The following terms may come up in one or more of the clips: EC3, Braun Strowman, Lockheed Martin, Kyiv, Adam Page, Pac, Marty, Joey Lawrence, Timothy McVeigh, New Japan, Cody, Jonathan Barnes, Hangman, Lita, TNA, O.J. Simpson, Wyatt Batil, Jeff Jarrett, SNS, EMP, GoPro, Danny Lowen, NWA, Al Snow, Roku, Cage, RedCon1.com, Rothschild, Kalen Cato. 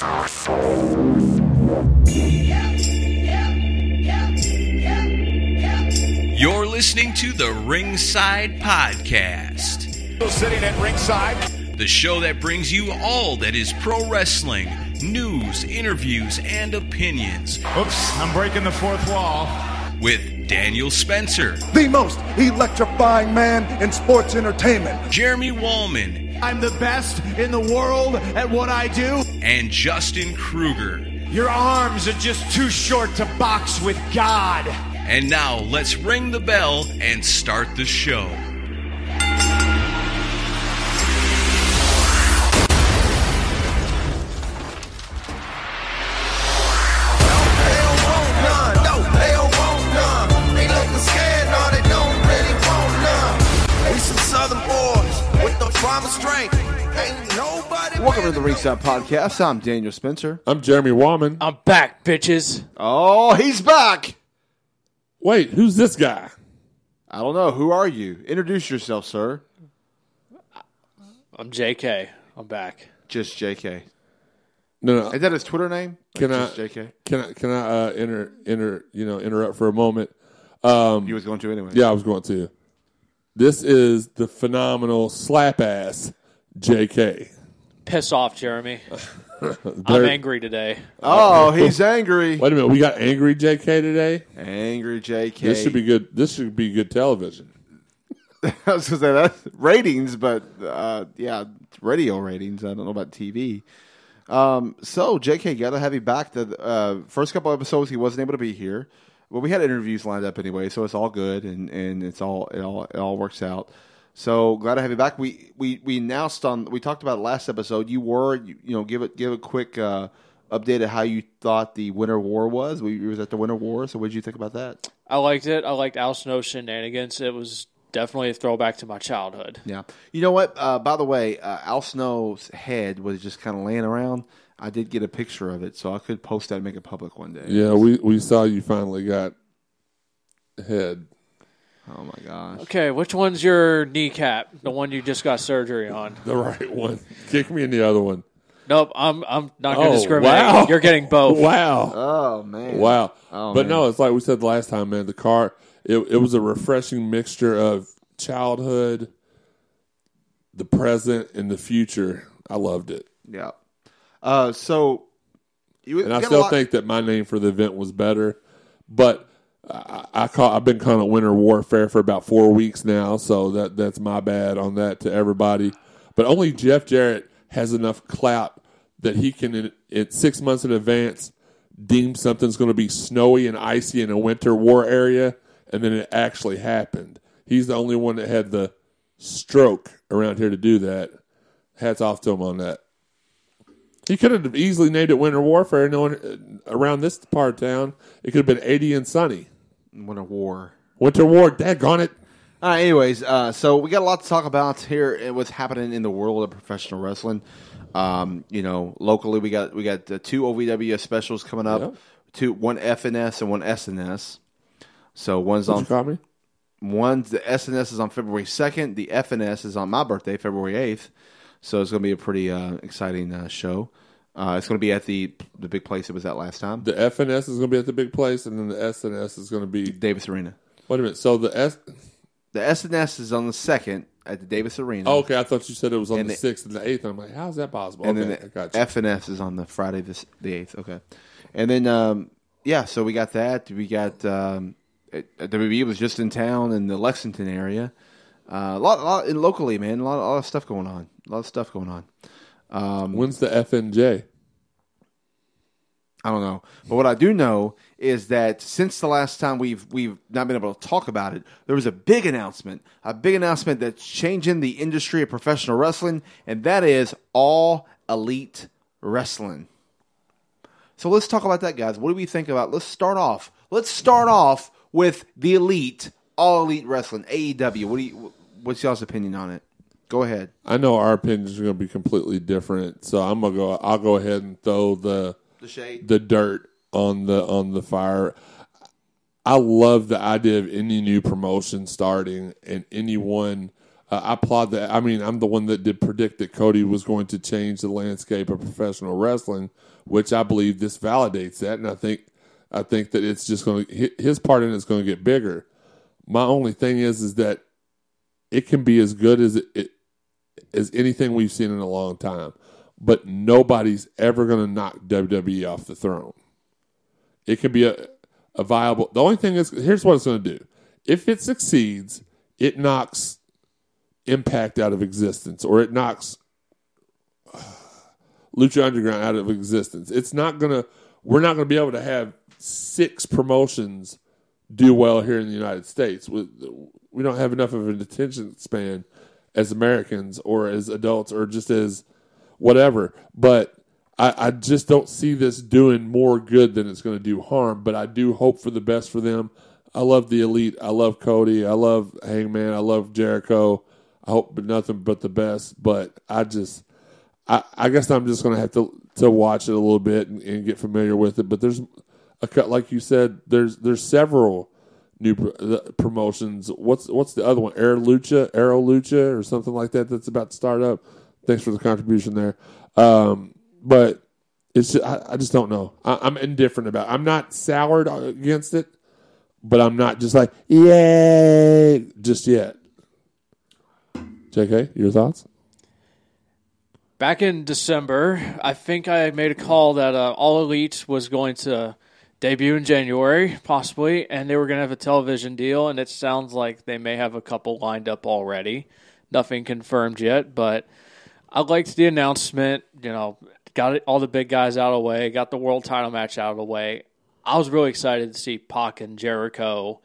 You're listening to the Ringside Podcast. Sitting at ringside, the show that brings you all that is pro wrestling, news, interviews, and opinions. Oops, I'm breaking the fourth wall. With Daniel Spencer, the most electrifying man in sports entertainment. Jeremy Wallman. I'm the best in the world at what I do. And Justin Kruger. Your arms are just too short to box with God. And now let's ring the bell and start the show. Welcome to the Ringside Podcast. I'm Daniel Spencer. I'm Jeremy Wallman. I'm back, bitches. Oh, he's back. Wait, who's this guy? I don't know. Who are you? Introduce yourself, sir. I'm JK. I'm back. Just JK. No. Is that his Twitter name? Just JK? Can I interrupt for a moment? You was going to anyway. Yeah, I was going to. This is the phenomenal slap-ass JK. Piss off, Jeremy. I'm angry today. Oh, he's angry. Wait a minute. We got angry JK today? Angry JK. This should be good. This should be good television. I was going to say, that's ratings, but yeah, radio ratings. I don't know about TV. So, JK, got to have you back. The first couple episodes, he wasn't able to be here. Well, we had interviews lined up anyway, so it's all good, and it all works out. So glad to have you back. We announced we talked about it last episode. Give a quick update of how you thought the Winter War was. We was at the Winter War, so what did you think about that? I liked it. I liked Al Snow's shenanigans. It was definitely a throwback to my childhood. Yeah, you know what? By the way, Al Snow's head was just kind of laying around. I did get a picture of it, so I could post that and make it public one day. Yeah, we saw you finally got head. Oh, my gosh. Okay, which one's your kneecap? The one you just got surgery on. The right one. Kick me in the other one. Nope, I'm not going to discriminate. Wow. You're getting both. Wow. Oh, man. Wow. Oh, but, man. No, it's like we said last time, man, the car, it was a refreshing mixture of childhood, the present, and the future. I loved it. Yeah. And I still think that my name for the event was better, but I've been calling it Winter Warfare for about 4 weeks now, so that's my bad on that to everybody. But only Jeff Jarrett has enough clout that he can, in 6 months in advance, deem something's going to be snowy and icy in a Winter War area, and then it actually happened. He's the only one that had the stroke around here to do that. Hats off to him on that. He could have easily named it Winter Warfare. No one around this part of town, it could have been 80 and sunny. Winter War. Daggone it. All right, anyways, so we got a lot to talk about here. What's happening in the world of professional wrestling? Locally we got the two OVW specials coming up. Yep. One FNS and one SNS. So one's on. The SNS is on February 2nd. The FNS is on my birthday, February 8th. So it's going to be a pretty exciting show. It's going to be at the big place it was at last time. The FNS is going to be at the big place, and then the SNS is going to be... Davis Arena. Wait a minute. So the SNS is on the 2nd at the Davis Arena. Oh, okay. I thought you said it was on the 6th and the 8th. And I'm like, how is that possible? And okay, then the FNS is on the Friday the 8th. Okay. And then, so we got that. We got... WWE was just in town in the Lexington area. A lot locally, man. A lot of stuff going on. When's the FNJ? I don't know, but what I do know is that since the last time we've not been able to talk about it, there was a big announcement that's changing the industry of professional wrestling, and that is All Elite Wrestling. So let's talk about that, guys. What do we think about? Let's start off with the Elite. All Elite Wrestling, AEW. What's y'all's opinion on it? Go ahead. I know our opinions are going to be completely different, so I'll go ahead and throw the shade, the dirt on the fire. I love the idea of any new promotion starting and anyone I applaud that. I mean, I'm the one that did predict that Cody was going to change the landscape of professional wrestling, which I believe this validates that. And I think that it's just going to, his part in it's going to get bigger. My only thing is that it can be as good as it as anything we've seen in a long time, but nobody's ever going to knock WWE off the throne. It can be a viable. The only thing is, here's what it's going to do. If it succeeds, it knocks Impact out of existence, or it knocks Lucha Underground out of existence. It's not gonna. We're not gonna be able to have six promotions do well here in the United States. We don't have enough of an attention span as Americans, or as adults, or just as whatever. But I just don't see this doing more good than it's going to do harm. But I do hope for the best for them. I love the Elite. I love Cody. I love Hangman. I love Jericho. I hope nothing but the best, but I guess I'm just going to have to watch it a little bit and get familiar with it. But there's a cut, like you said. There's several new promotions. What's the other one? Aero Lucha, or something like that. That's about to start up. Thanks for the contribution there. But it's just, I just don't know. I'm indifferent about it. I'm not soured against it, but I'm not just like yay just yet. JK, your thoughts? Back in December, I think I made a call that All Elite was going to debut in January, possibly, and they were going to have a television deal, and it sounds like they may have a couple lined up already. Nothing confirmed yet, but I liked the announcement. You know, got all the big guys out of the way, got the world title match out of the way. I was really excited to see Pac and Jericho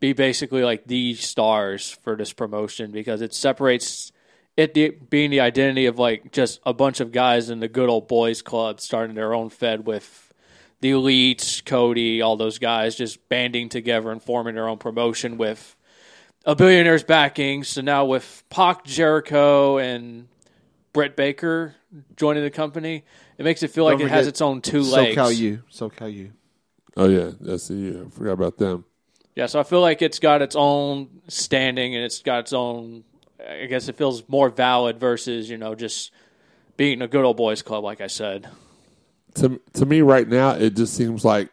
be basically like the stars for this promotion, because it separates it being the identity of like just a bunch of guys in the good old boys club starting their own fed with the Elites, Cody, all those guys just banding together and forming their own promotion with a billionaire's backing. So now with Pac, Jericho, and Britt Baker joining the company, it makes it feel like it has its own two legs. SoCal U. Oh, yeah. That's the U. I forgot about them. Yeah, so I feel like it's got its own standing, and it's got its own, I guess it feels more valid versus, you know, just being a good old boys club, like I said. To me right now, it just seems like,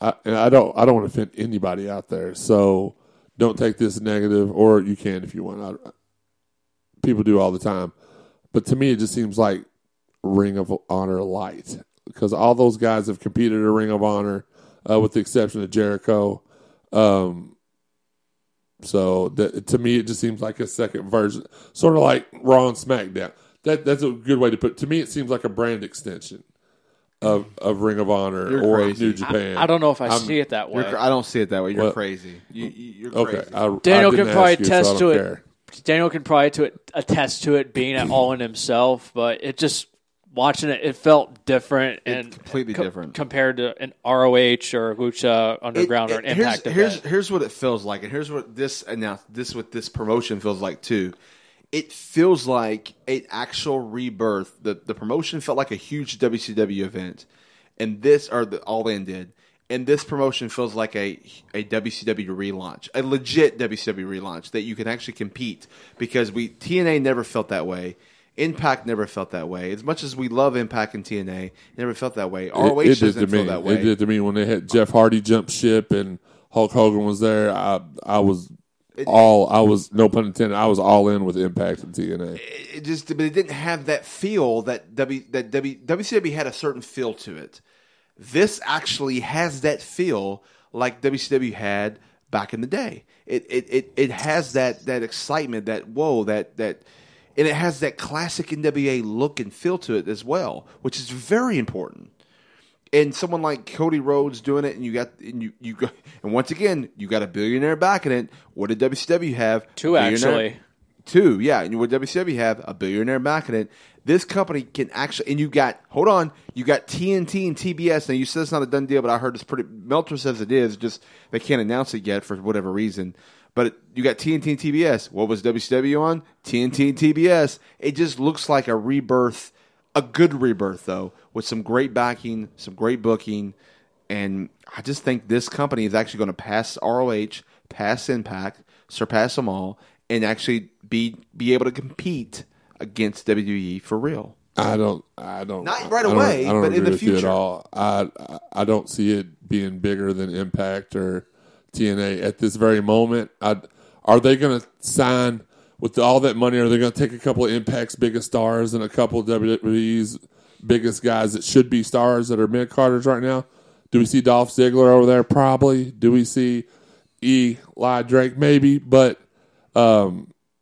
I don't want to offend anybody out there, so don't take this negative, or you can if you want. People do all the time. But to me, it just seems like Ring of Honor light, because all those guys have competed at Ring of Honor, with the exception of Jericho. So to me, it just seems like a second version, sort of like Raw and SmackDown. That's a good way to put it. To me, it seems like a brand extension of Ring of Honor. You're or crazy. New Japan. I don't know if I see it that way. I don't see it that way. You're crazy. You're okay, crazy. Daniel can probably attest to it being at all in himself, but it just... Watching it, it felt different and completely different compared to an ROH or Lucha Underground or an Impact event. Here's what it feels like, and here's what this promotion feels like too. It feels like an actual rebirth. The promotion felt like a huge WCW event, and All In did. And this promotion feels like a WCW relaunch, a legit WCW relaunch that you can actually compete, because TNA never felt that way. Impact never felt that way. As much as we love Impact and TNA, it never felt that way. ROH doesn't feel that way. It did to me when they had Jeff Hardy jump ship and Hulk Hogan was there. I was no pun intended. I was all in with Impact and TNA. But it didn't have that feel that WCW had a certain feel to it. This actually has that feel like WCW had back in the day. It has that excitement, that whoa, that. And it has that classic NWA look and feel to it as well, which is very important. And someone like Cody Rhodes doing it, and and once again, you got a billionaire backing it. What did WCW have? Two, actually. Two, yeah. And what did WCW have? A billionaire backing it. This company can actually, and you got TNT and TBS. Now, you said it's not a done deal, but I heard it's pretty, Meltzer says it is, just they can't announce it yet for whatever reason. But you got TNT and TBS. What was WCW on? TNT and TBS. It just looks like a rebirth, a good rebirth, though, with some great backing, some great booking. And I just think this company is actually going to pass ROH, pass Impact, surpass them all, and actually be able to compete against WWE for real. I don't. Not right away, but in the future. At all. I don't see it being bigger than Impact or TNA at this very moment. Are they going to sign with all that money? Are they going to take a couple of Impact's biggest stars and a couple of WWE's biggest guys that should be stars that are mid-carders right now? Do we see Dolph Ziggler over there? Probably. Do we see Eli Drake? Maybe. But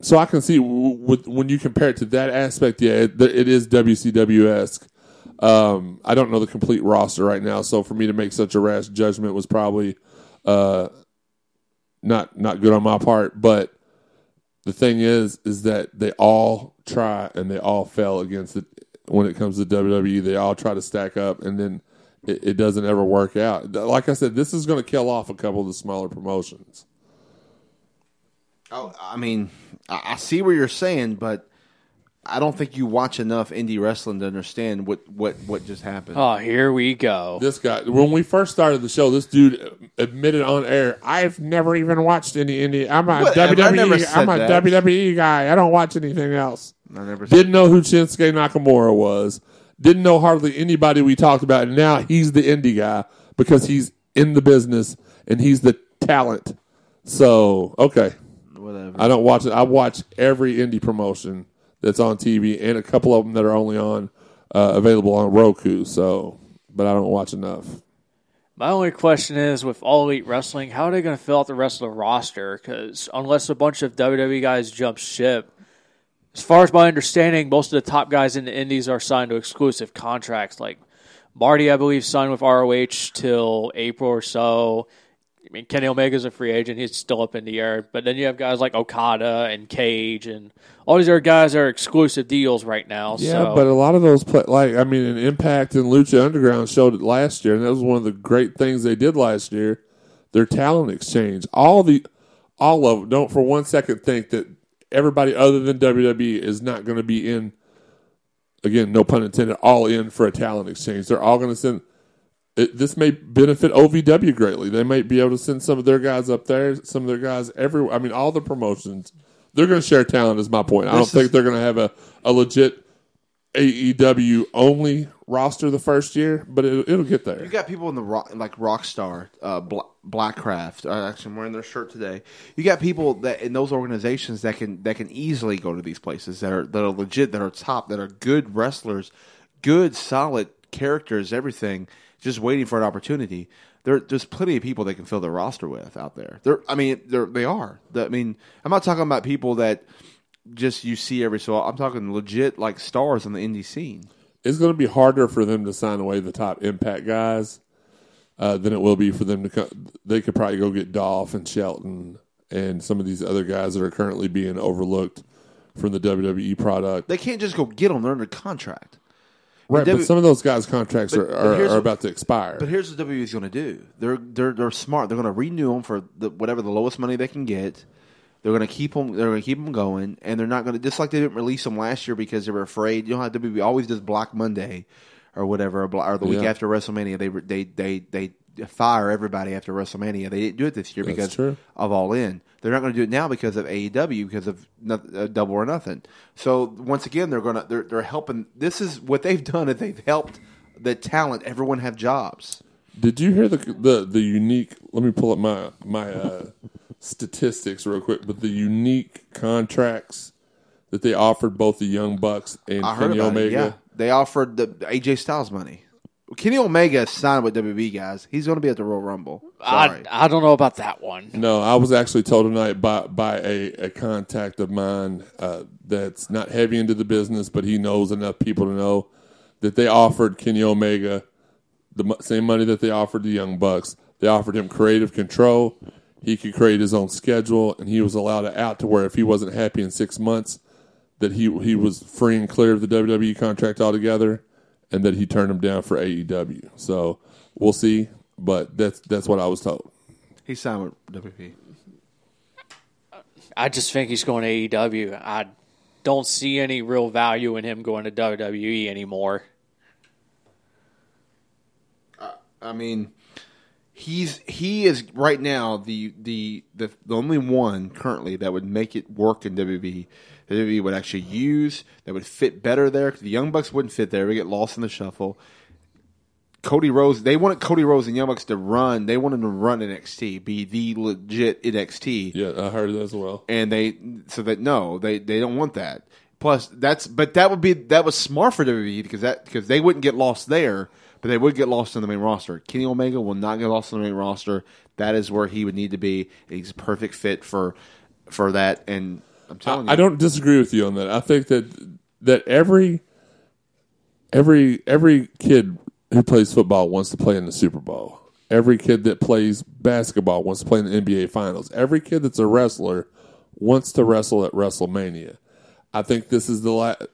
so I can see when you compare it to that aspect, yeah, it is WCW-esque. I don't know the complete roster right now, so for me to make such a rash judgment was probably not good on my part. But the thing is that they all try and they all fail against it. When it comes to WWE, they all try to stack up, and then it doesn't ever work out. Like I said, this is going to kill off a couple of the smaller promotions. Oh, I mean, I see what you're saying, but I don't think you watch enough indie wrestling to understand what just happened. Oh, here we go. This guy, when we first started the show, this dude admitted on air, I've never even watched any indie. I'm a WWE guy. I don't watch anything else. I never didn't know who Shinsuke Nakamura was. Didn't know hardly anybody we talked about. And now he's the indie guy because he's in the business and he's the talent. So, okay. Whatever. I don't watch it. I watch every indie promotion that's on TV and a couple of them that are only on available on Roku. So, but I don't watch enough. My only question is, with All Elite Wrestling, how are they going to fill out the rest of the roster? Because unless a bunch of WWE guys jump ship, as far as my understanding, most of the top guys in the indies are signed to exclusive contracts. Like Marty, I believe, signed with ROH till April or so. I mean, Kenny Omega's a free agent. He's still up in the air. But then you have guys like Okada and Cage and all these other guys are exclusive deals right now. Yeah, so. But a lot of those, in Impact and Lucha Underground showed it last year, and that was one of the great things they did last year, their talent exchange. All of them, don't for one second think that everybody other than WWE is not going to be in, again, no pun intended, all in for a talent exchange. They're all going to send. This may benefit OVW greatly. They might be able to send some of their guys up there, some of their guys everywhere. I mean, all the promotions, they're going to share talent is my point. I don't think they're going to have a legit AEW only roster the first year, but it'll get there. You got people in the Rockstar, Blackcraft. Actually, I'm wearing their shirt today. You got people that in those organizations that can easily go to these places that are legit, that are top, that are good wrestlers, good solid characters, everything. Just waiting for an opportunity. There's plenty of people they can fill their roster with out there. They are. I'm not talking about people that just you see every so often. I'm talking legit like stars on the indie scene. It's going to be harder for them to sign away the top Impact guys than it will be for them to come. They could probably go get Dolph and Shelton and some of these other guys that are currently being overlooked from the WWE product. They can't just go get them. They're under contract. Right, but some of those guys' contracts are about to expire. But here's what WWE is going to do. They're smart. They're going to renew them for whatever the lowest money they can get. They're going to keep them. They're going to keep them going, and they're not going to just like they didn't release them last year because they were afraid. You know how WWE always does Black Monday or whatever, or the week after WrestleMania. They fire everybody after WrestleMania. They didn't do it this year because of All In. They're not going to do it now because of AEW, because of Double or Nothing. So once again, they're helping. This is what they've done. Is they've helped the talent. Everyone have jobs. Did you hear the unique? Let me pull up my statistics real quick. But the unique contracts that they offered both the Young Bucks and Kenny Omega. It, yeah. They offered the AJ Styles money. Kenny Omega signed with WWE, guys. He's going to be at the Royal Rumble. I don't know about that one. No, I was actually told tonight by a contact of mine that's not heavy into the business, but he knows enough people to know that they offered Kenny Omega the same money that they offered the Young Bucks. They offered him creative control. He could create his own schedule, and he was allowed out to where if he wasn't happy in 6 months, that he was free and clear of the WWE contract altogether. And that he turned him down for AEW. So we'll see. But that's what I was told. He signed with WP. I just think he's going to AEW. I don't see any real value in him going to WWE anymore. I mean, He is right now the only one currently that would make it work in WWE. That WWE would actually use, that would fit better there. The Young Bucks wouldn't fit there. They get lost in the shuffle. Cody Rhodes, they wanted Cody Rhodes and Young Bucks to run. They wanted to run NXT, be the legit NXT. Yeah, I heard that as well. And they don't want that. Plus, that was smart for WWE because they wouldn't get lost there, but they would get lost in the main roster. Kenny Omega will not get lost in the main roster. That is where he would need to be. He's a perfect fit for that. And I'm telling you, I don't disagree with you on that. I think that every kid who plays football wants to play in the Super Bowl. Every kid that plays basketball wants to play in the NBA Finals. Every kid that's a wrestler wants to wrestle at WrestleMania. I think this is the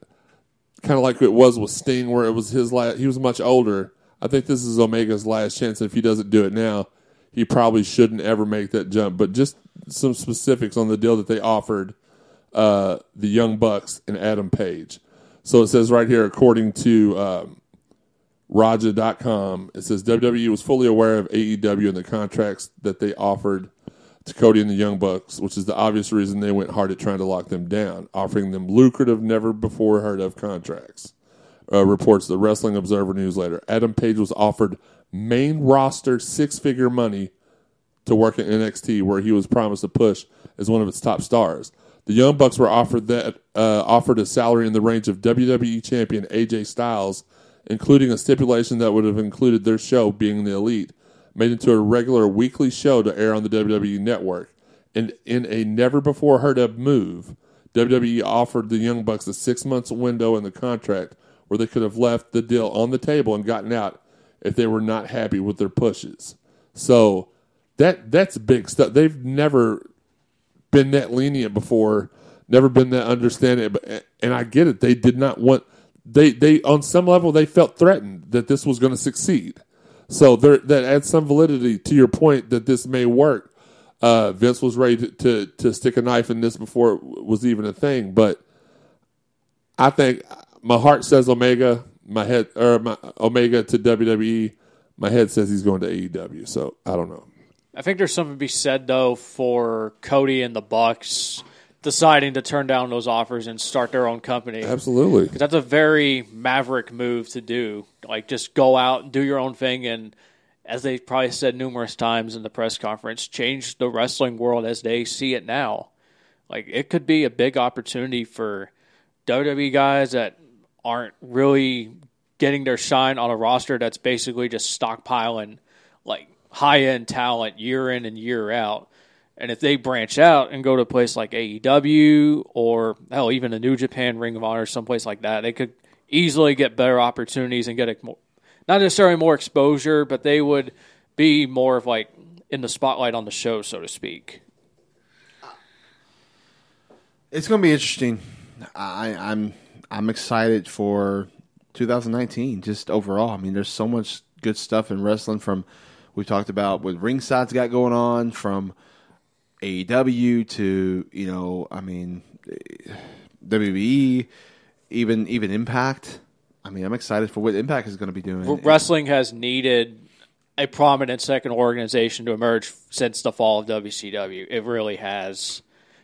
kind of like it was with Sting, where it was his last. He was much older. I think this is Omega's last chance. And if he doesn't do it now, he probably shouldn't ever make that jump. But just some specifics on the deal that they offered the Young Bucks and Adam Page. So it says right here, according to Raja.com, it says WWE was fully aware of AEW and the contracts that they offered to Cody and the Young Bucks, which is the obvious reason they went hard at trying to lock them down, offering them lucrative, never-before-heard-of contracts, reports the Wrestling Observer Newsletter. Adam Page was offered main roster six-figure money to work at NXT, where he was promised a push as one of its top stars. The Young Bucks were offered a salary in the range of WWE champion AJ Styles, including a stipulation that would have included their show being the Elite, made into a regular weekly show to air on the WWE Network. And in a never-before-heard-of move, WWE offered the Young Bucks a 6-month window in the contract where they could have left the deal on the table and gotten out if they were not happy with their pushes. So that's big stuff. They've never been that lenient before, never been that understanding. And I get it. They did not want... They on some level, they felt threatened that this was going to succeed. So that adds some validity to your point that this may work. Vince was ready to stick a knife in this before it was even a thing. But I think my heart says Omega, Omega to WWE. My head says he's going to AEW. So I don't know. I think there's something to be said though for Cody and the Bucks deciding to turn down those offers and start their own company. Absolutely. Because that's a very maverick move to do. Like, just go out and do your own thing and, as they probably said numerous times in the press conference, change the wrestling world as they see it now. Like, it could be a big opportunity for WWE guys that aren't really getting their shine on a roster that's basically just stockpiling, like, high-end talent year in and year out. And if they branch out and go to a place like AEW or, hell, even a New Japan, Ring of Honor, someplace like that, they could easily get better opportunities and get not necessarily more exposure, but they would be more of like in the spotlight on the show, so to speak. It's going to be interesting. I'm excited for 2019 just overall. I mean, there's so much good stuff in wrestling from we talked about what Ringside's got going on, from AEW to, you know, I mean, WWE, even Impact. I mean, I'm excited for what Impact is going to be doing. Wrestling has needed a prominent second organization to emerge since the fall of WCW. It really has.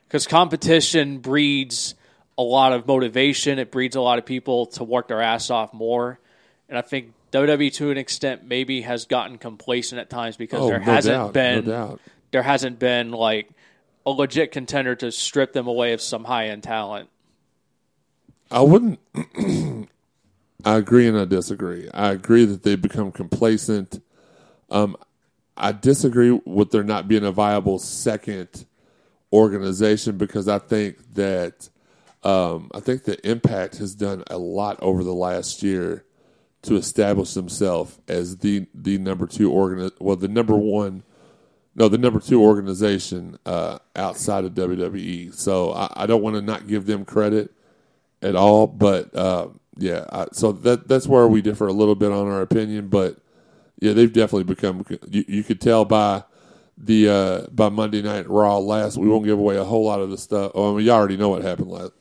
Because competition breeds a lot of motivation. It breeds a lot of people to work their ass off more. And I think WWE, to an extent, maybe has gotten complacent at times because there hasn't been like a legit contender to strip them away of some high-end talent. I wouldn't. I agree and I disagree. I agree that they've become complacent. I disagree with there not being a viable second organization because I think that Impact has done a lot over the last year to establish themselves as the number two the number two organization outside of WWE. So I don't want to not give them credit at all, but that's where we differ a little bit on our opinion. But yeah, they've definitely become. You could tell by the by Monday Night Raw last. We won't give away a whole lot of the stuff. Oh, I mean, you already know what happened last.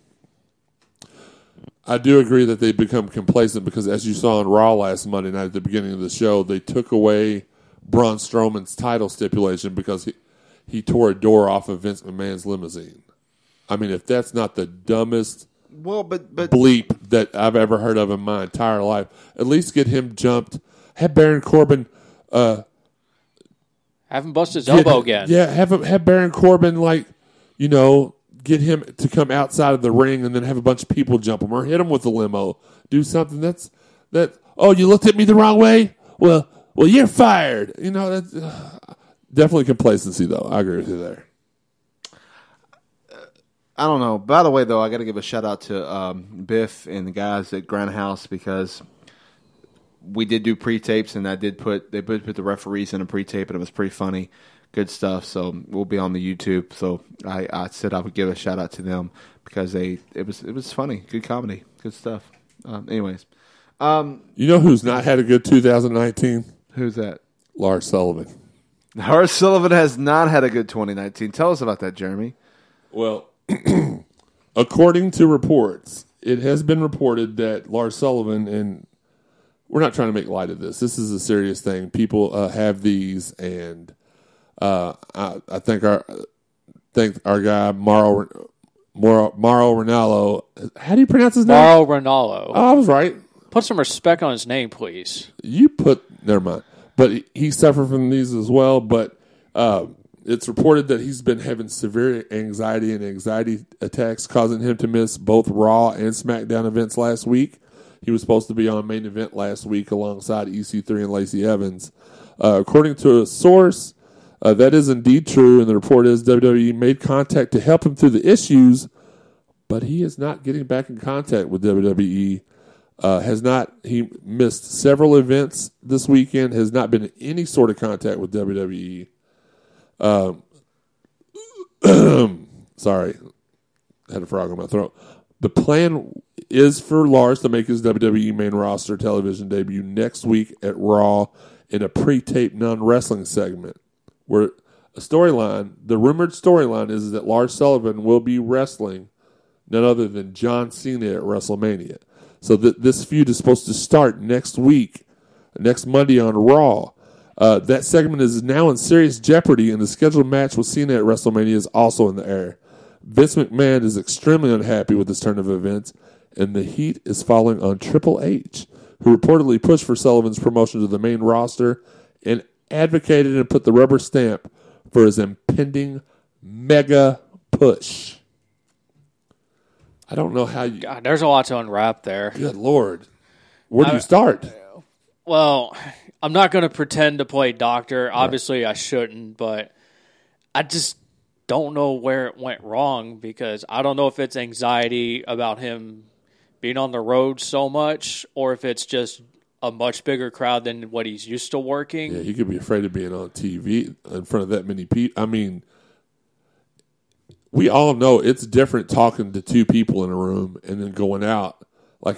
I do agree that they've become complacent because, as you saw on Raw last Monday night at the beginning of the show, they took away Braun Strowman's title stipulation because he tore a door off of Vince McMahon's limousine. I mean, if that's not the dumbest bleep that I've ever heard of in my entire life, at least get him jumped. Have Baron Corbin... have him bust his elbow again. Yeah, have Baron Corbin, like, you know, get him to come outside of the ring and then have a bunch of people jump him or hit him with a limo. Do something that's oh, you looked at me the wrong way? Well, you're fired. You know, that's, definitely complacency, though. I agree with you there. I don't know. By the way, though, I got to give a shout-out to Biff and the guys at Grindhouse because... We did do pre-tapes, and they put the referees in a pre-tape, and it was pretty funny, good stuff. So we'll be on the YouTube. So I said I would give a shout out to them because it was funny, good comedy, good stuff. Anyways, you know who's not had a good 2019? Who's that? Lars Sullivan. Lars Sullivan has not had a good 2019. Tell us about that, Jeremy. Well, according to reports, it has been reported that Lars Sullivan and we're not trying to make light of this. This is a serious thing. People have these, and I think our guy Mauro Ranallo. How do you pronounce his name? Mauro Ranallo. Oh, I was right. Put some respect on his name, please. Never mind. But he suffered from these as well. But it's reported that he's been having severe anxiety and anxiety attacks, causing him to miss both Raw and SmackDown events last week. He was supposed to be on Main Event last week alongside EC3 and Lacey Evans. According to a source, that is indeed true, and the report is WWE made contact to help him through the issues, but he is not getting back in contact with WWE. He missed several events this weekend, has not been in any sort of contact with WWE. Sorry, I had a frog in my throat. The plan is for Lars to make his WWE main roster television debut next week at Raw in a pre-taped non-wrestling segment. Where the rumored storyline is that Lars Sullivan will be wrestling none other than John Cena at WrestleMania. So this feud is supposed to start next Monday on Raw. That segment is now in serious jeopardy, and the scheduled match with Cena at WrestleMania is also in the air. Vince McMahon is extremely unhappy with this turn of events, and the heat is falling on Triple H, who reportedly pushed for Sullivan's promotion to the main roster and advocated and put the rubber stamp for his impending mega push. I don't know how you... God, there's a lot to unwrap there. Good Lord. Where do you start? Well, I'm not going to pretend to play doctor. Right. Obviously, I shouldn't, but I just... don't know where it went wrong because I don't know if it's anxiety about him being on the road so much or if it's just a much bigger crowd than what he's used to working. Yeah, he could be afraid of being on TV in front of that many people. I mean, we all know it's different talking to two people in a room and then going out. I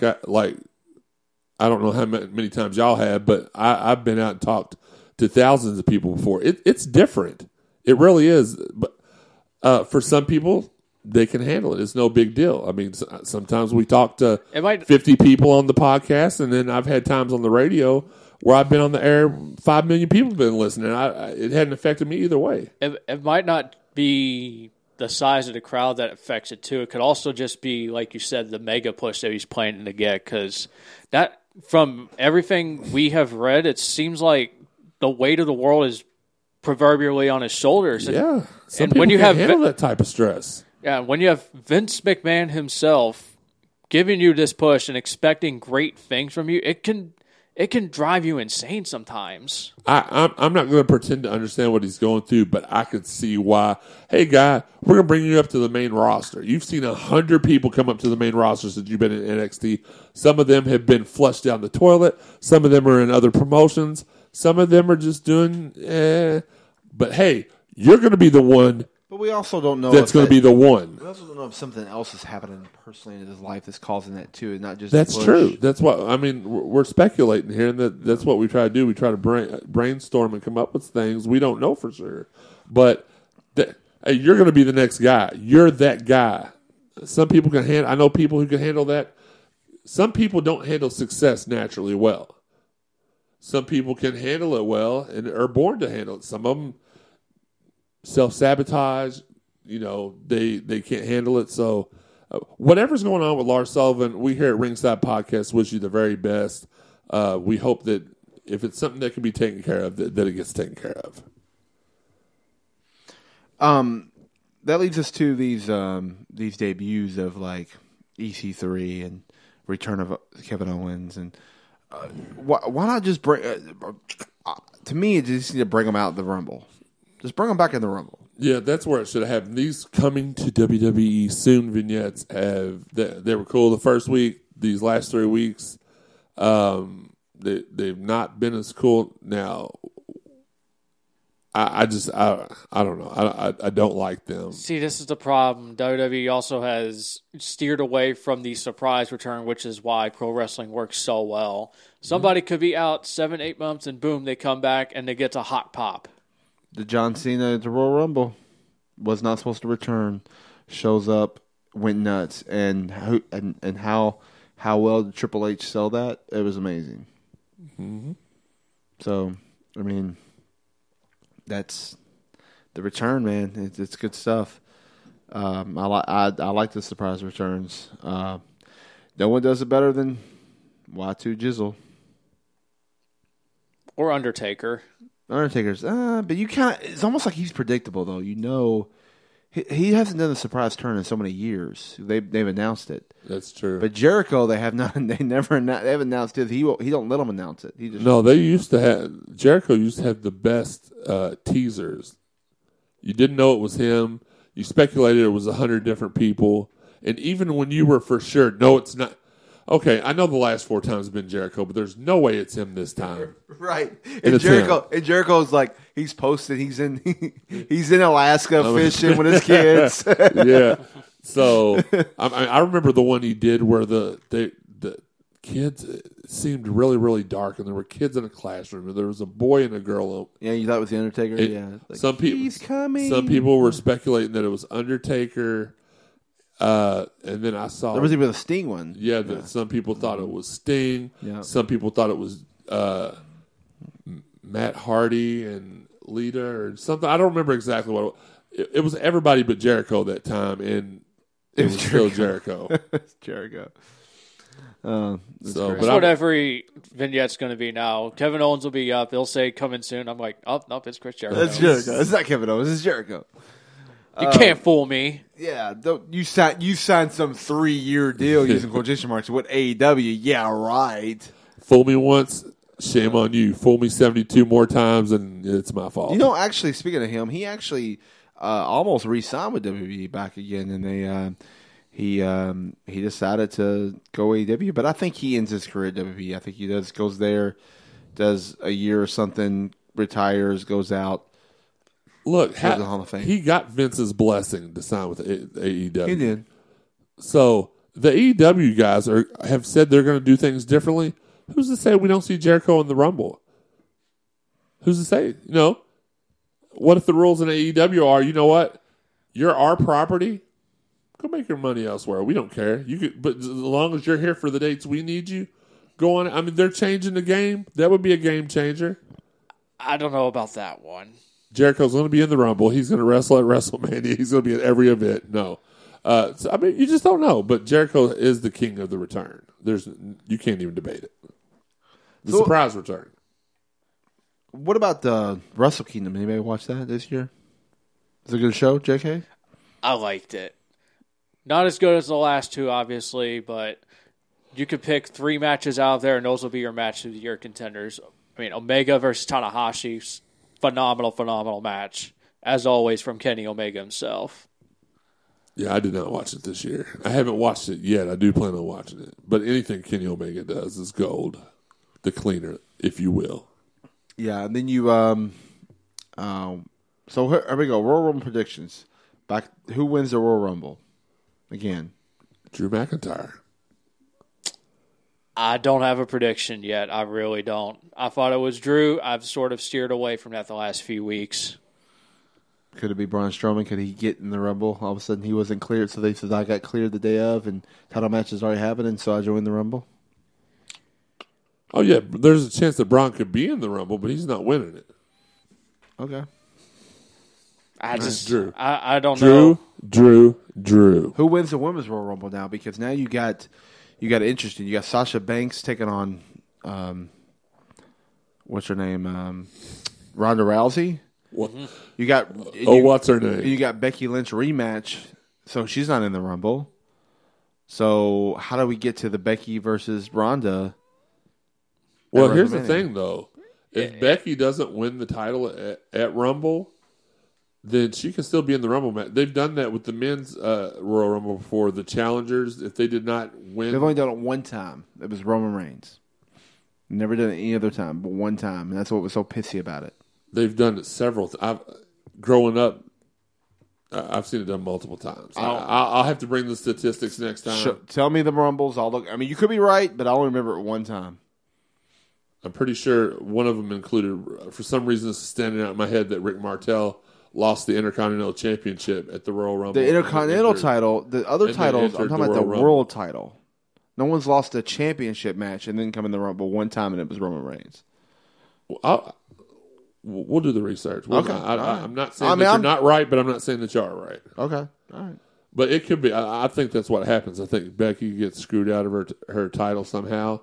don't know how many times y'all have, but I've been out and talked to thousands of people before. It's different. It really is, but for some people, they can handle it. It's no big deal. I mean, sometimes we talk to 50 people on the podcast, and then I've had times on the radio where I've been on the air, 5 million people have been listening. It hadn't affected me either way. It might not be the size of the crowd that affects it, too. It could also just be, like you said, the mega push that he's planning to get, because that, from everything we have read, it seems like the weight of the world is proverbially on his shoulders. And, yeah. And when you have that type of stress. Yeah, when you have Vince McMahon himself giving you this push and expecting great things from you, it can drive you insane sometimes. I'm not going to pretend to understand what he's going through, but I could see why. Hey, guy, we're going to bring you up to the main roster. You've seen 100 people come up to the main roster since you've been in NXT. Some of them have been flushed down the toilet. Some of them are in other promotions. Some of them are just doing, but hey, you're going to be the one. But we also don't know that's going to be the one. We also don't know if something else is happening personally in his life that's causing that too, and not just that's push. True. That's what I mean. We're speculating here, and that's what we try to do. We try to brainstorm and come up with things we don't know for sure. But you're going to be the next guy. You're that guy. Some people can handle. I know people who can handle that. Some people don't handle success naturally well. Some people can handle it well and are born to handle it. Some of them self-sabotage. You know, they can't handle it. So whatever's going on with Lars Sullivan, we here at Ringside Podcast wish you the very best. We hope that if it's something that can be taken care of, that it gets taken care of. That leads us to these debuts of like EC3 and return of Kevin Owens, and why not just bring? To me, it just need to bring them out of the Rumble. Just bring them back in the Rumble. Yeah, that's where it should have happened. These coming to WWE soon vignettes they were cool the first week. These last 3 weeks, they've not been as cool. Now, I don't know. I don't like them. See, this is the problem. WWE also has steered away from the surprise return, which is why pro wrestling works so well. Somebody could be out 7-8 months, and boom, they come back and they get a hot pop. The John Cena at the Royal Rumble was not supposed to return. Shows up, went nuts, and how well did Triple H sell that? It was amazing. Mm-hmm. So, I mean, that's the return, man. It's good stuff. I like the surprise returns. No one does it better than Y2 Jizzle or Undertaker. Undertaker's, but you kind of. It's almost like he's predictable, though. You know, he hasn't done a surprise turn in so many years. They've announced it. That's true. But Jericho, they have not. They never. They haven't announced it. He don't let them announce it. He just they used to have. Jericho used to have the best teasers. You didn't know it was him. You speculated it was 100 different people, and even when you were for sure, no, it's not. Okay, I know the last 4 times it's been Jericho, but there's no way it's him this time. Right. And Jericho's like, he's posted, he's in Alaska fishing with his kids. Yeah. So, I remember the one he did where the kids seemed really, really dark, and there were kids in a classroom, and there was a boy and a girl. Yeah, you thought it was the Undertaker? Yeah. Like, some people, he's coming. Some people were speculating that it was Undertaker. And then I saw there was even a Sting one. Yeah, some people thought it was Sting. Yeah. Some people thought it was Matt Hardy and Lita or something. I don't remember exactly what it was. It was everybody but Jericho that time, and it was still Jericho. It's Jericho. That's what every vignette's going to be now. Kevin Owens will be up. They'll say, coming soon. I'm like, oh, nope, it's Chris Jericho. That's Jericho. It's not Kevin Owens. It's Jericho. You can't fool me. Yeah, you signed some 3-year deal using quotation marks with AEW. Yeah, right. Fool me once, shame on you. Fool me 72 more times, and it's my fault. You know, actually, speaking of him, he actually almost re-signed with WWE back again, and he decided to go AEW. But I think he ends his career at WWE. I think he goes there, does a year or something, retires, goes out. Look, he got Vince's blessing to sign with AEW. He did. So the AEW guys have said they're going to do things differently. Who's to say we don't see Jericho in the Rumble? Who's to say? You know, what if the rules in AEW are, you know what? You're our property. Go make your money elsewhere. We don't care. But as long as you're here for the dates we need you, go on. I mean, they're changing the game. That would be a game changer. I don't know about that one. Jericho's going to be in the Rumble. He's going to wrestle at WrestleMania. He's going to be at every event. No. So, I mean, you just don't know. But Jericho is the king of the return. You can't even debate it. The surprise return. What about the Wrestle Kingdom? Anybody watch that this year? Is it a good show, JK? I liked it. Not as good as the last two, obviously, but you could pick 3 matches out of there, and those will be your match of the year contenders. I mean, Omega versus Tanahashi. Phenomenal match, as always, from Kenny Omega himself. Yeah, I did not watch it this year. I haven't watched it yet. I do plan on watching it. But anything Kenny Omega does is gold. The cleaner, if you will. Yeah, and then you... so here we go. Royal Rumble predictions. Back, who wins the Royal Rumble? Again. Drew McIntyre. I don't have a prediction yet. I really don't. I thought it was Drew. I've sort of steered away from that the last few weeks. Could it be Braun Strowman? Could he get in the Rumble? All of a sudden, he wasn't cleared, so they said, I got cleared the day of, and title match is already happening, so I joined the Rumble. Oh, yeah. There's a chance that Braun could be in the Rumble, but he's not winning it. Okay. I don't know. Drew. Who wins the Women's Royal Rumble now? Because now you got an interesting. You got Sasha Banks taking on, what's her name? Ronda Rousey. What? You got. What's her name? You got Becky Lynch rematch. So she's not in the Rumble. So how do we get to the Becky versus Ronda? Well, here's the thing, though. If Becky doesn't win the title at Rumble, then she can still be in the Rumble match. They've done that with the men's Royal Rumble before. The challengers, if they did not win. They've only done it one time. It was Roman Reigns. Never done it any other time, but one time. And that's what was so pissy about it. They've done it several times. Growing up, I've seen it done multiple times. I'll have to bring the statistics next time. Tell me the Rumbles. I'll look. I mean, you could be right, but I only remember it one time. I'm pretty sure one of them included, for some reason, it's standing out in my head that Rick Martel lost the Intercontinental Championship at the Royal Rumble. The Intercontinental title, the other titles, I'm talking about the World title. No one's lost a championship match and then come in the Rumble one time, and it was Roman Reigns. Well, we'll do the research. I'm not saying that you're not right, but I'm not saying that you are right. Okay, all right. But it could be. I think that's what happens. I think Becky gets screwed out of her title somehow.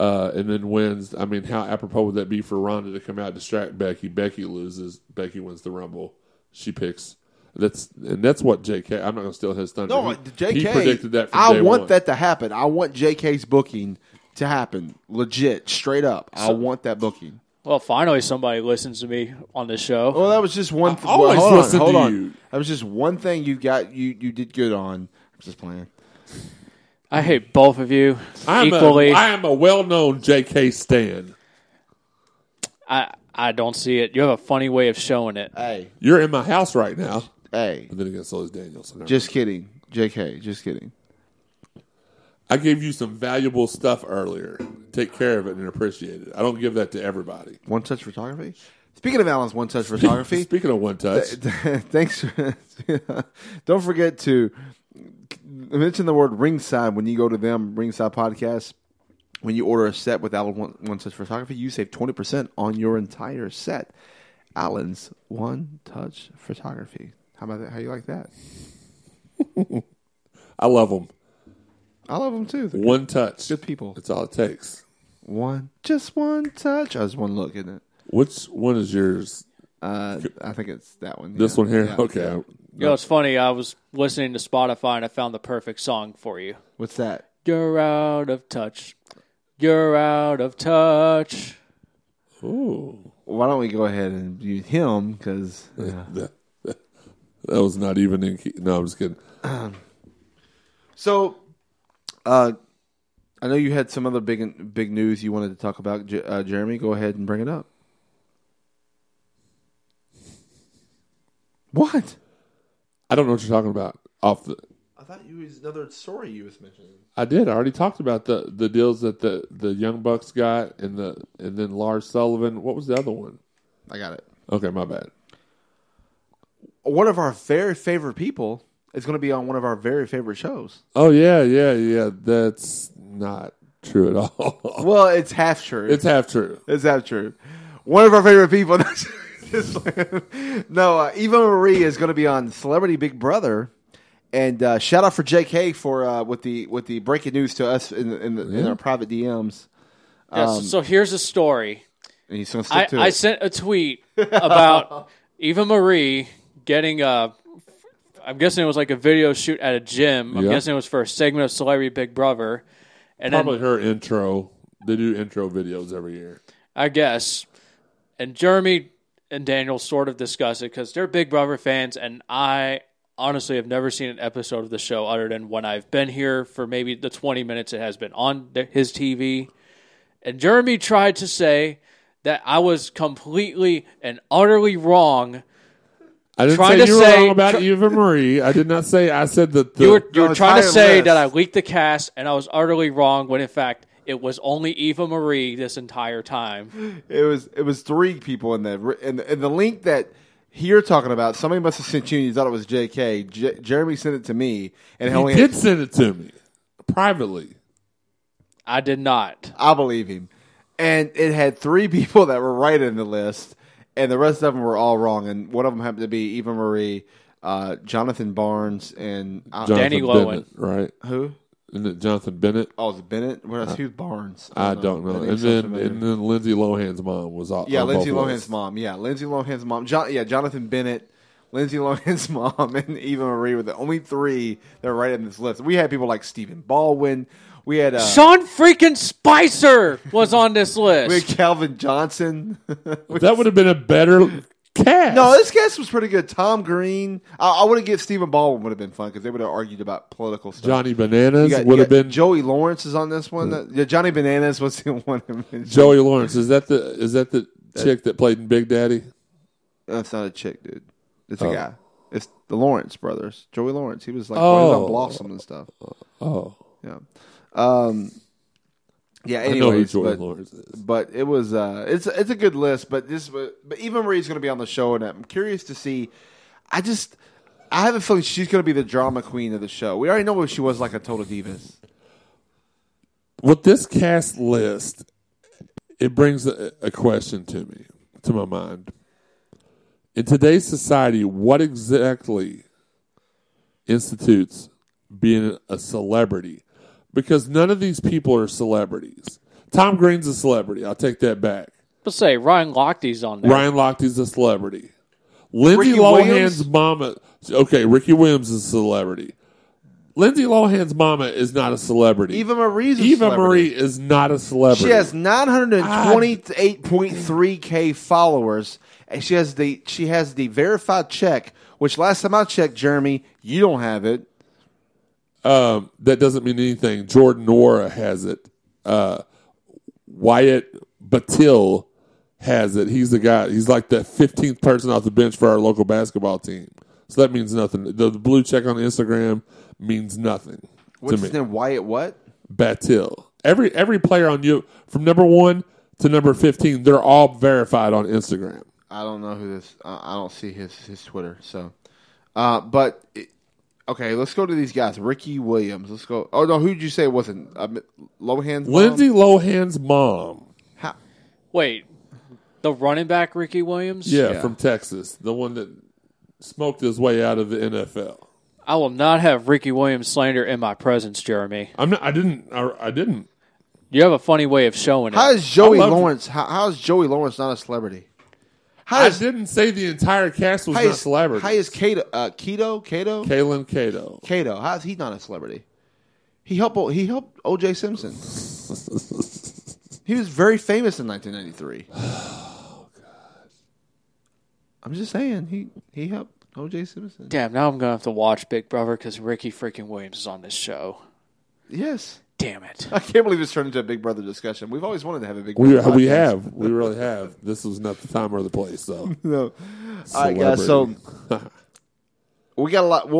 And then wins. I mean, how apropos would that be for Ronda to come out and distract Becky? Becky loses. Becky wins the Rumble. She picks. That's what JK. I'm not going to steal his thunder. No, JK. He predicted that. I want that to happen. I want JK's booking to happen. Legit, straight up. I want that booking. Well, finally, somebody listens to me on this show. Well, that was just one. Hold on. That was just one thing you got. You did good on. I'm just playing. I hate both of you equally. I am a well-known JK stan. I don't see it. You have a funny way of showing it. Hey, you're in my house right now. Hey, but then again, so is Daniel. Just kidding, JK. Just kidding. I gave you some valuable stuff earlier. Take care of it and appreciate it. I don't give that to everybody. One Touch Photography. Speaking of Alan's One Touch Photography. Speaking of One Touch. Thanks. Don't forget to. Mention the word Ringside when you go to them, Ringside Podcast. When you order a set with Alan One Touch Photography, you save 20% on your entire set. Alan's One Touch Photography. How about that? How you like that? I love them. I love them too. They're one good, touch. Good people. That's all it takes. Just one touch. Just one look, isn't it? Which one is yours? I think it's that one. This one here? Yeah. Okay. Yeah. You know, it's funny. I was listening to Spotify and I found the perfect song for you. What's that? You're out of touch. You're out of touch. Ooh. Why don't we go ahead and use him? Because that was not even in key. No, I'm just kidding. So, I know you had some other big news you wanted to talk about, Jeremy. Go ahead and bring it up. What? I don't know what you're talking about. I thought you was another story you was mentioning. I did. I already talked about the deals that the Young Bucks got and then Lars Sullivan. What was the other one? I got it. Okay, my bad. One of our very favorite people is going to be on one of our very favorite shows. Oh yeah. That's not true at all. Well, it's half true. It's half true. One of our favorite people. No, Eva Marie is going to be on Celebrity Big Brother, and shout out for JK for with the breaking news to us in our private DMs. So here's a story. And he's going to stick to it. I sent a tweet about Eva Marie getting I'm guessing it was like a video shoot at a gym. I'm guessing it was for a segment of Celebrity Big Brother, and probably her intro. They do intro videos every year, I guess. And Jeremy and Daniel sort of discuss it because they're Big Brother fans, and I honestly have never seen an episode of the show other than when I've been here for maybe the 20 minutes it has been on his TV. And Jeremy tried to say that I was completely and utterly wrong. I didn't say you were wrong about Eva Marie. I did not say. I said that you were trying to say that I leaked the cast, and I was utterly wrong when in fact it was only Eva Marie this entire time. It was three people in there. And the link that you're talking about, somebody must have sent you and you thought it was JK. Jeremy sent it to me. And he did send it to me privately. I did not. I believe him. And it had three people that were right in the list, and the rest of them were all wrong. And one of them happened to be Eva Marie, Jonathan Barnes, and Danny Lowen. Right? Who? And then Jonathan Bennett. Oh, is it Bennett? Who's Barnes? I don't know. And then Lindsay Lohan's mom was off. Yeah, Lindsay Lohan's mom. Yeah, Lindsay Lohan's mom. Jonathan Bennett, Lindsay Lohan's mom, and Eva Marie were the only three that were right in this list. We had people like Stephen Baldwin. We had Sean freaking Spicer was on this list. We had Calvin Johnson. That would have been a better cast. No, this cast was pretty good. Tom Green. I would have given Stephen Baldwin would have been fun because they would have argued about political stuff. Johnny Bananas would have been. Joey Lawrence is on this one. Yeah, Johnny Bananas was the one. Joey Lawrence is that the chick that played in Big Daddy? That's not a chick, dude. It's a guy. It's the Lawrence brothers. Joey Lawrence. He was like on Blossom and stuff. Oh, yeah. Anyways, but it was it's a good list. But Eva Marie's going to be on the show, and I'm curious to see. I have a feeling she's going to be the drama queen of the show. We already know what she was like on Total Divas. With this cast list, it brings a question to my mind. In today's society, what exactly institutes being a celebrity? Because none of these people are celebrities. Tom Green's a celebrity. I'll take that back. Let's say Ryan Lochte's on there. Ryan Lochte's a celebrity. Lindsay Lohan's mama. Okay, Ricky Williams is a celebrity. Lindsay Lohan's mama is not a celebrity. Eva Marie is not a celebrity. She has 928.3K followers, and she has the verified check, which last time I checked, Jeremy, you don't have it. That doesn't mean anything. Jordan Nora has it. Wyatt Batil has it. He's the guy. He's like the 15th person off the bench for our local basketball team. So that means nothing. The blue check on Instagram means nothing. What's his name? Wyatt what? Batil. Every player on you from number 1 to number 15, they're all verified on Instagram. I don't know who this. I don't see his Twitter. So, but. Okay, let's go to these guys. Ricky Williams. Let's go. Oh, no, who did you say it wasn't? Lohan's mom? Lindsay Lohan's mom. How? Wait, the running back Ricky Williams? Yeah, from Texas. The one that smoked his way out of the NFL. I will not have Ricky Williams slander in my presence, Jeremy. I didn't. You have a funny way of showing it. How is Joey Lawrence not a celebrity? I didn't say the entire cast was not celebrities. How is Kalen Cato. How is he not a celebrity? He helped O.J. Simpson. He was very famous in 1993. Oh, God. I'm just saying. He helped O.J. Simpson. Damn, now I'm going to have to watch Big Brother because Ricky freaking Williams is on this show. Yes. Damn it. I can't believe it's turned into a Big Brother discussion. We've always wanted to have a Big Brother discussion. We really have. This was not the time or the place, though. No. All right, guys, so we got a lot.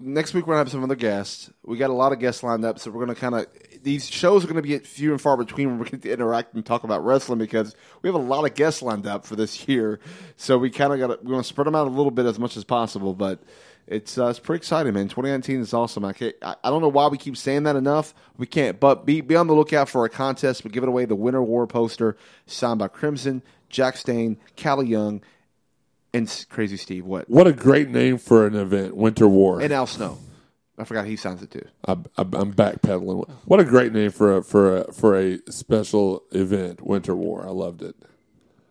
Next week we're going to have some other guests. We got a lot of guests lined up, so we're going to these shows are going to be few and far between when we get to interact and talk about wrestling because we have a lot of guests lined up for this year. So we're going to spread them out a little bit as much as possible, but it's pretty exciting, man. 2019 is awesome. I don't know why we keep saying that enough. We can't. But be on the lookout for a contest. We're giving away the Winter War poster signed by Crimson, Jack Stain, Callie Young, and Crazy Steve. What a great name for an event, Winter War. And Al Snow. I forgot he signs it too. I'm backpedaling. What a great name for a special event, Winter War. I loved it.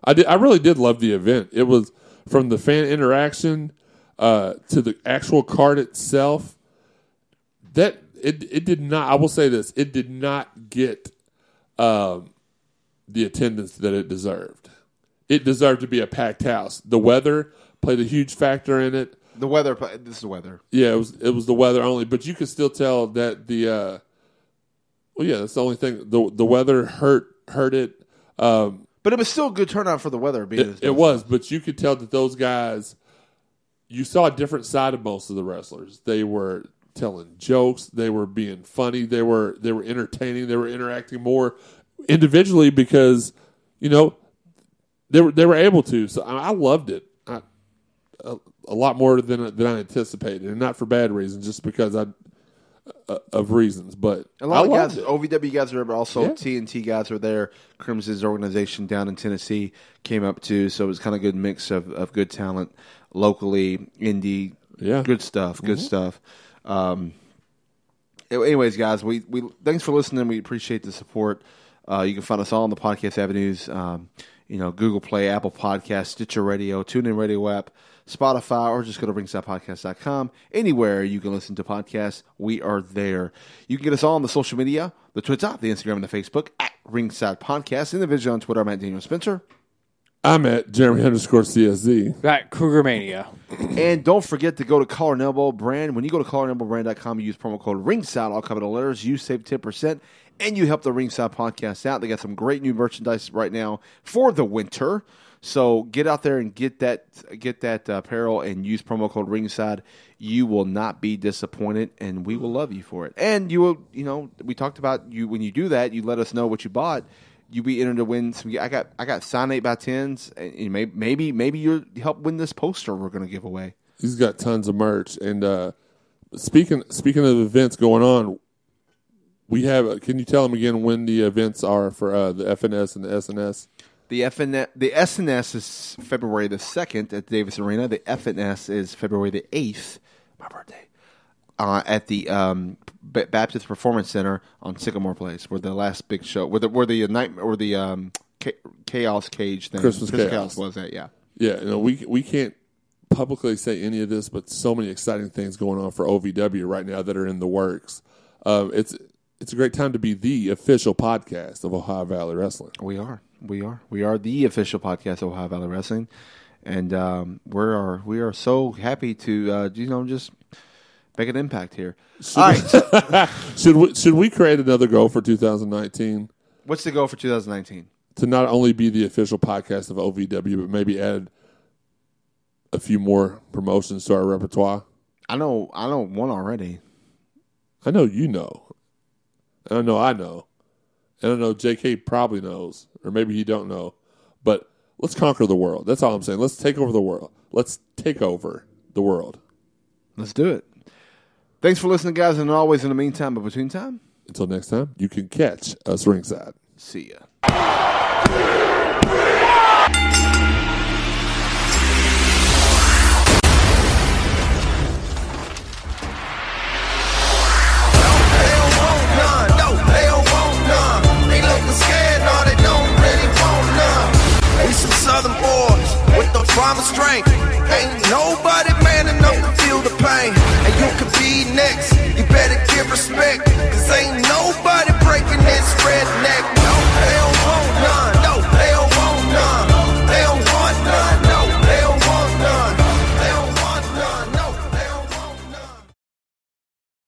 I really did love the event. It was from the fan interaction to the actual card itself, that it did not. I will say this: it did not get the attendance that it deserved. It deserved to be a packed house. The weather played a huge factor in it. This is the weather. Yeah, it was the weather only, but you could still tell that that's the only thing. The weather hurt it. But it was still a good turnout for the weather. It was, but you could tell that those guys. You saw a different side of most of the wrestlers. They were telling jokes. They were being funny. They were entertaining. They were interacting more individually because, you know, they were able to. So I loved it a lot more than I anticipated, and not for bad reasons, just because I of reasons, but a lot of guys, OVW guys were there, but also TNT guys were there. Crimson's organization down in Tennessee came up too, so it was kind of a good mix of good talent locally, indie, good stuff, good stuff. Anyways, guys, we thanks for listening. We appreciate the support. You can find us all on the podcast avenues. You know, Google Play, Apple Podcasts, Stitcher Radio, TuneIn Radio app, Spotify, or just go to ringsidepodcast.com. Anywhere you can listen to podcasts, we are there. You can get us all on the social media, the Twitter, the Instagram, and the Facebook, at Ringside Podcast. Individually on Twitter, I'm at Daniel Spencer. I'm at Jeremy_CSZ. At Cougarmania. And don't forget to go to Collar and Elbow Brand. When you go to collarandelbowbrand.com, you use promo code Ringside, all capital letters. You save 10%. And you help the Ringside Podcast out. They got some great new merchandise right now for the winter. So get out there and get that apparel and use promo code Ringside. You will not be disappointed, and we will love you for it. And you will, you know, we talked about you when you do that. You let us know what you bought. You'll be entered to win some. I got signed 8x10s, and maybe you'll help win this poster we're going to give away. He's got tons of merch. And speaking of events going on. We have. Can you tell them again when the events are for the FNS and the SNS? The SNS is February the 2nd at Davis Arena. The FNS is February the 8th, my birthday, at the Baptist Performance Center on Sycamore Place, where the last big show, Chaos Cage thing, Christmas Chaos was at. Yeah. You know, we can't publicly say any of this, but so many exciting things going on for OVW right now that are in the works. It's a great time to be the official podcast of Ohio Valley Wrestling. We are the official podcast of Ohio Valley Wrestling, and we are so happy to just make an impact here. All right, should we create another goal for 2019? What's the goal for 2019? To not only be the official podcast of OVW, but maybe add a few more promotions to our repertoire. I know one already. I know you know. I know. And I know JK probably knows, or maybe he don't know. But let's conquer the world. That's all I'm saying. Let's take over the world. Let's do it. Thanks for listening, guys. And always, in the meantime, but between time. Until next time, you can catch us ringside. See ya. Southern boys with the prime strength. Ain't nobody man enough to feel the pain. And you could be next. You better give respect.